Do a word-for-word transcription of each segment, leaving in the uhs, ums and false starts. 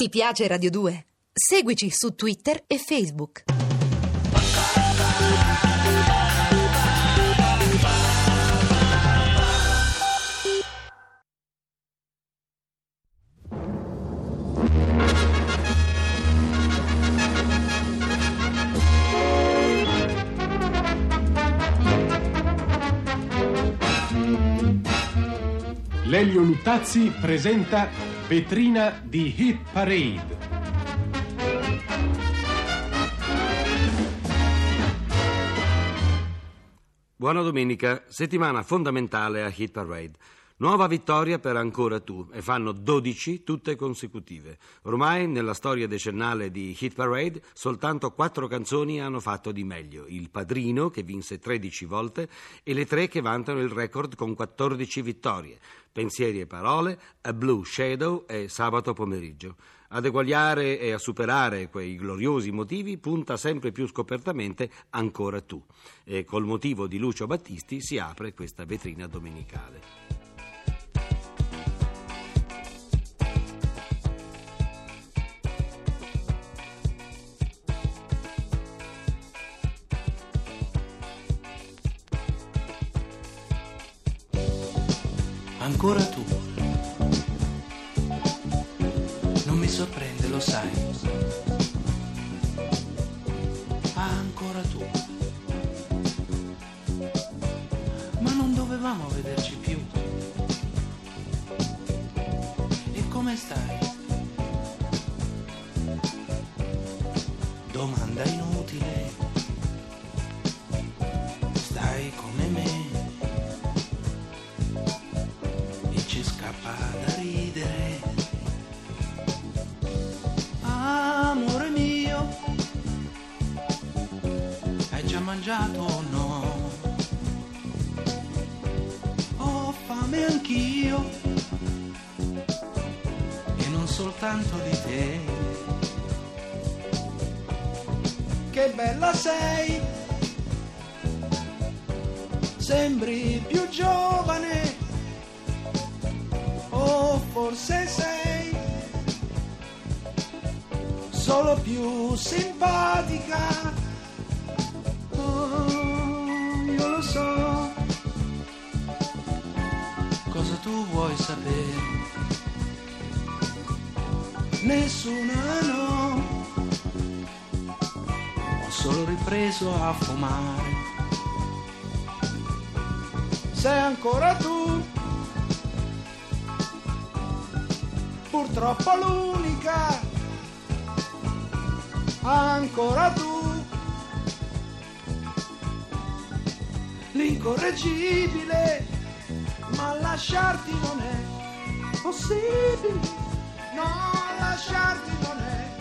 Ti piace Radio due? Seguici su Twitter e Facebook. Lelio Luttazzi presenta Vetrina di Hit Parade. Buona domenica, settimana fondamentale a Hit Parade. Nuova vittoria per Ancora Tu, e fanno dodici tutte consecutive. Ormai nella storia decennale di Hit Parade soltanto quattro canzoni hanno fatto di meglio: Il Padrino, che vinse tredici volte, e le tre che vantano il record con quattordici vittorie: Pensieri e parole, A Blue Shadow e Sabato pomeriggio. Ad eguagliare e a superare quei gloriosi motivi punta sempre più scopertamente Ancora Tu, e col motivo di Lucio Battisti si apre questa vetrina domenicale. Ancora tu, non mi sorprende, lo sai, ah, ancora tu, ma non dovevamo vederci più, e come stai? Domanda inutile, stai come me? Scappa da ridere, amore mio, hai già mangiato o no? Ho fame anch'io, e non soltanto di te. Che bella sei, sembri più giovane. Oh, forse sei solo più simpatica. Oh, io lo so. Cosa tu vuoi sapere? Nessuna, no. Ho solo ripreso a fumare. Sei ancora tu, purtroppo l'unica, ancora tu, l'incorreggibile, ma lasciarti non è possibile, no, lasciarti non è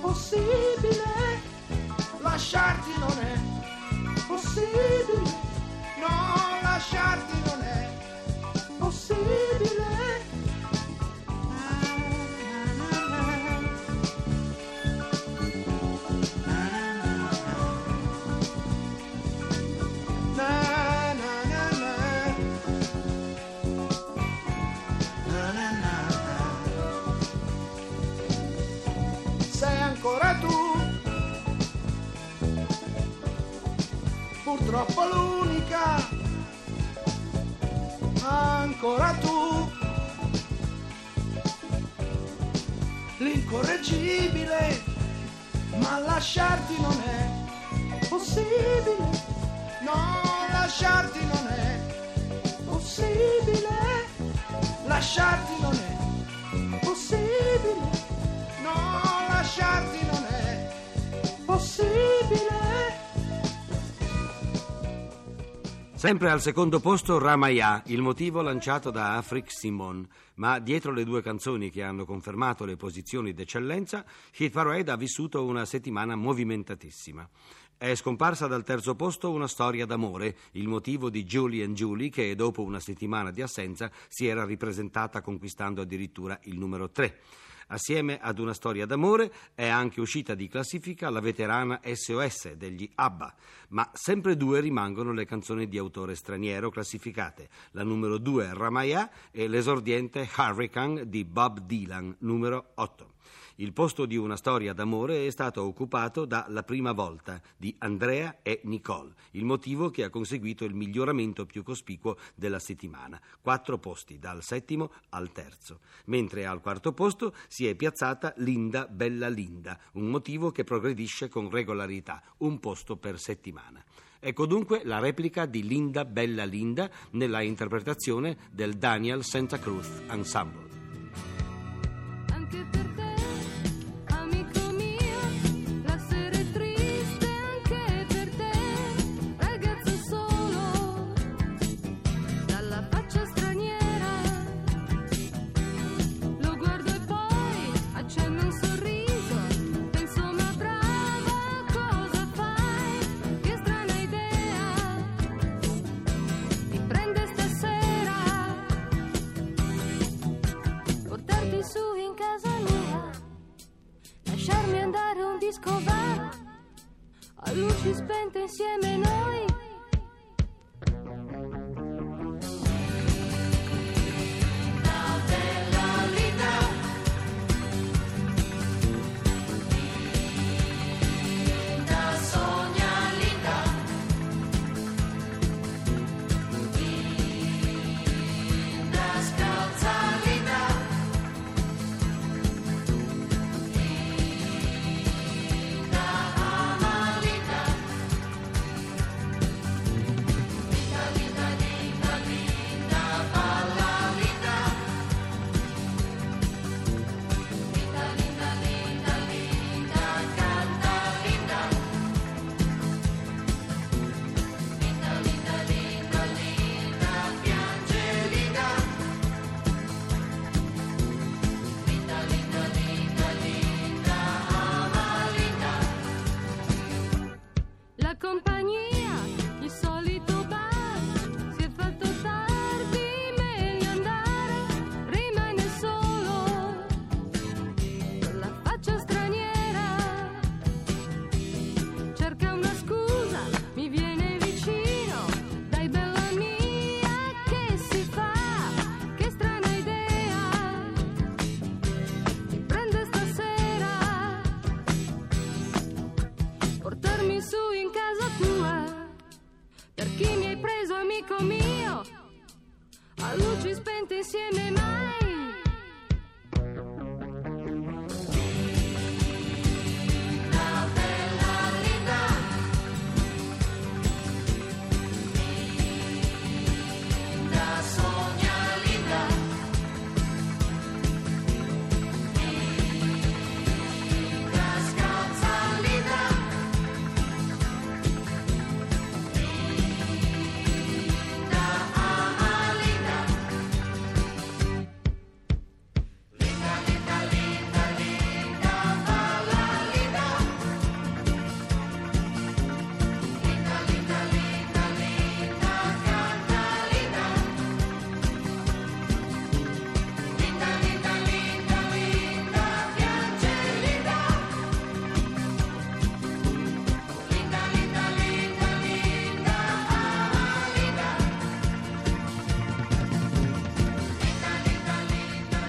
possibile, lasciarti non è possibile, no, lasciarti non è possibile. Purtroppo l'unica, ancora tu, l'incorreggibile, ma lasciarti non è possibile, no, lasciarti non è possibile, lasciarti non è possibile, no, lasciarti non è possibile. Sempre al secondo posto Ramaya, il motivo lanciato da Afrik Simon, ma dietro le due canzoni che hanno confermato le posizioni d'eccellenza, Hit Parade ha vissuto una settimana movimentatissima. È scomparsa dal terzo posto Una storia d'amore, il motivo di Julie and Julie, che dopo una settimana di assenza si era ripresentata conquistando addirittura il numero tre. Assieme ad Una storia d'amore è anche uscita di classifica la veterana S O S degli ABBA, ma sempre due rimangono le canzoni di autore straniero classificate, la numero due Ramaya e l'esordiente Hurricane di Bob Dylan, numero otto. Il posto di Una storia d'amore è stato occupato da La prima volta di Andrea e Nicole, il motivo che ha conseguito il miglioramento più cospicuo della settimana, quattro posti dal settimo al terzo, mentre al quarto posto si è piazzata Linda Bella Linda, un motivo che progredisce con regolarità, un posto per settimana. Ecco dunque la replica di Linda Bella Linda nella interpretazione del Daniel Santa Cruz Ensemble. A luci spente insieme noi.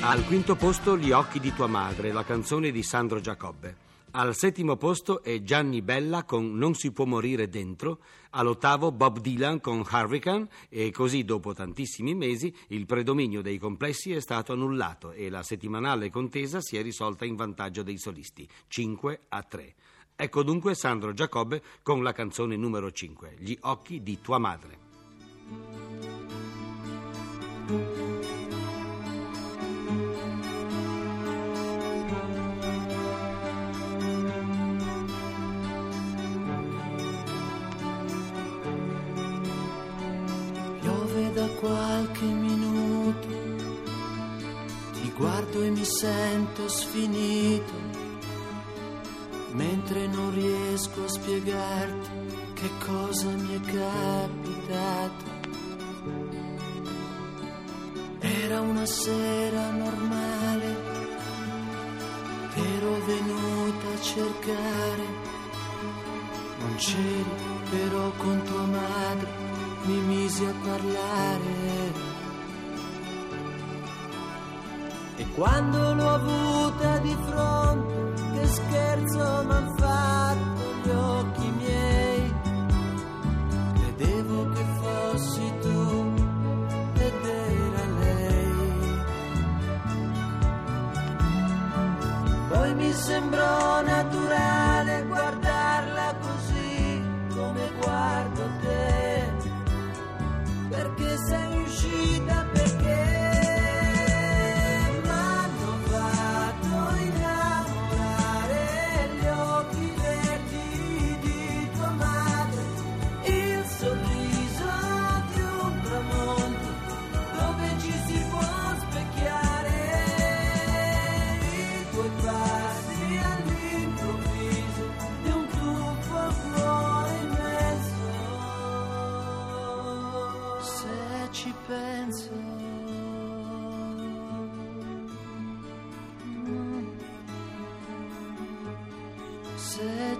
Al quinto posto Gli occhi di tua madre, la canzone di Sandro Giacobbe. Al settimo posto è Gianni Bella con Non si può morire dentro. All'ottavo Bob Dylan con Hurricane, e così dopo tantissimi mesi il predominio dei complessi è stato annullato e la settimanale contesa si è risolta in vantaggio dei solisti, cinque a tre. Ecco dunque Sandro Giacobbe con la canzone numero cinque, Gli occhi di tua madre. Da qualche minuto ti guardo e mi sento sfinito, mentre non riesco a spiegarti che cosa mi è capitato. Era una sera normale, venuta a cercare, non c'eri però con tua madre, mi misi a parlare. E quando l'ho avuta di fronte, che scherzo m'han fatto gli occhi miei, credevo che fossi tu ed era lei. Poi mi sembrò naturale guardarla così come guardo te, perché sei riuscita per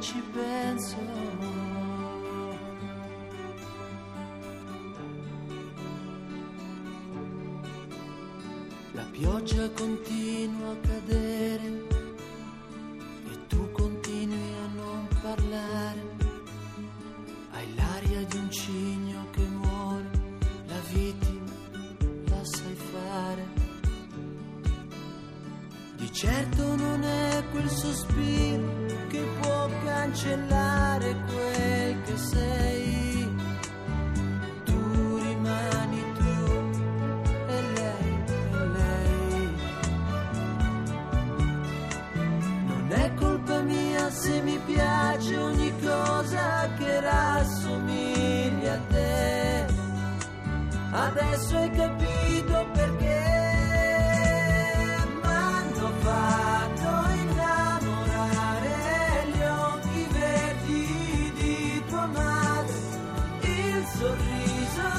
ci penso, la pioggia continua a cadere e tu continui a non parlare, hai l'aria di un cigno che muore, la vittima la sai fare, di certo non è quel sospiro che può cancellare quel che sei. Tu rimani tu e lei e lei. Non è colpa mia se mi piace ogni cosa che rassomiglia a te. Adesso hai capito perché m'hanno fatto sorriso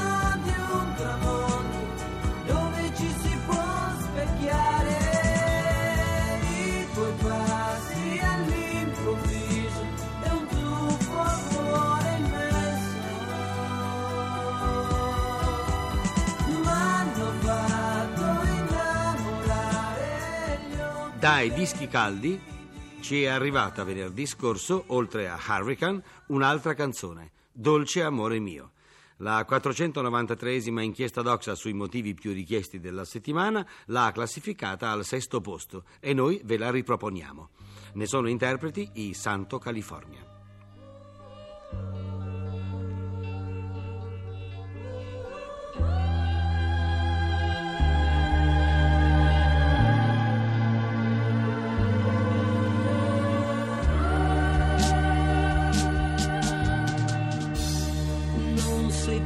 di un tramonto dove ci si può specchiare, i tuoi passi all'improvviso è un tuffo a cuore immenso, m'hanno fatto innamorare. Dai dischi caldi ci è arrivata venerdì scorso, oltre a Hurricane, un'altra canzone, Dolce amore mio. La quattrocentonovantatreesima inchiesta Doxa sui motivi più richiesti della settimana l'ha classificata al sesto posto e noi ve la riproponiamo. Ne sono interpreti i Santo California.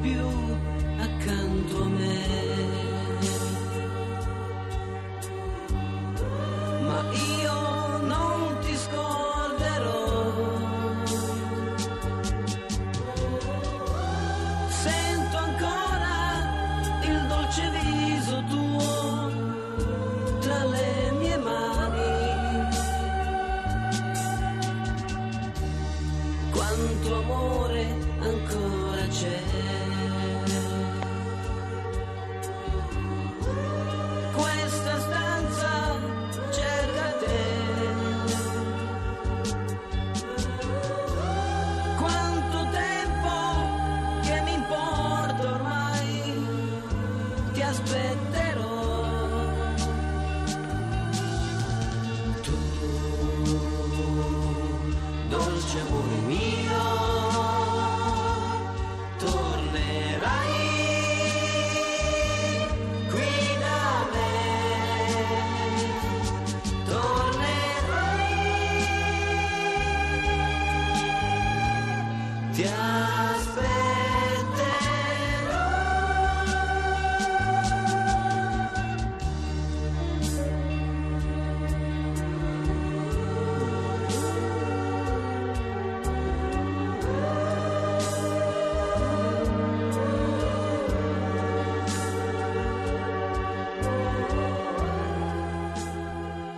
Più accanto a me, ma io non ti scorderò, sento ancora il dolce viso tuo tra le mie mani, quanto amore ancora c'è.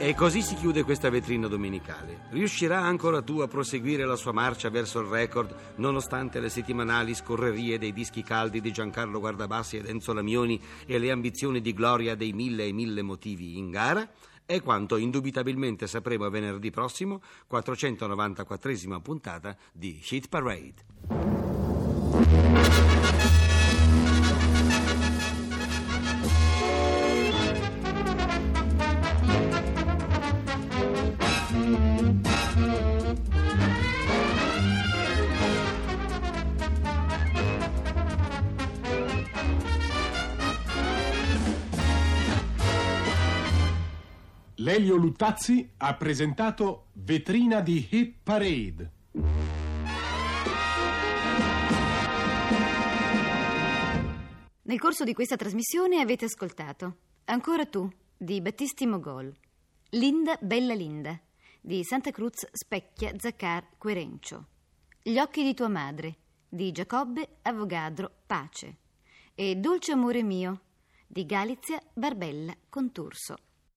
E così si chiude questa vetrina domenicale. Riuscirà Ancora Tu a proseguire la sua marcia verso il record nonostante le settimanali scorrerie dei dischi caldi di Giancarlo Guardabassi ed Enzo Lamioni e le ambizioni di gloria dei mille e mille motivi in gara? È quanto indubitabilmente sapremo venerdì prossimo, quattrocentonovantaquattresima puntata di Hit Parade. Lelio Luttazzi ha presentato Vetrina di Hit Parade. Nel corso di questa trasmissione avete ascoltato Ancora Tu di Battisti Mogol, Linda Bella Linda di Santa Cruz Specchia Zaccar Querencio, Gli occhi di tua madre di Giacobbe Avogadro Pace e Dolce amore mio di Galizia Barbella Conturso.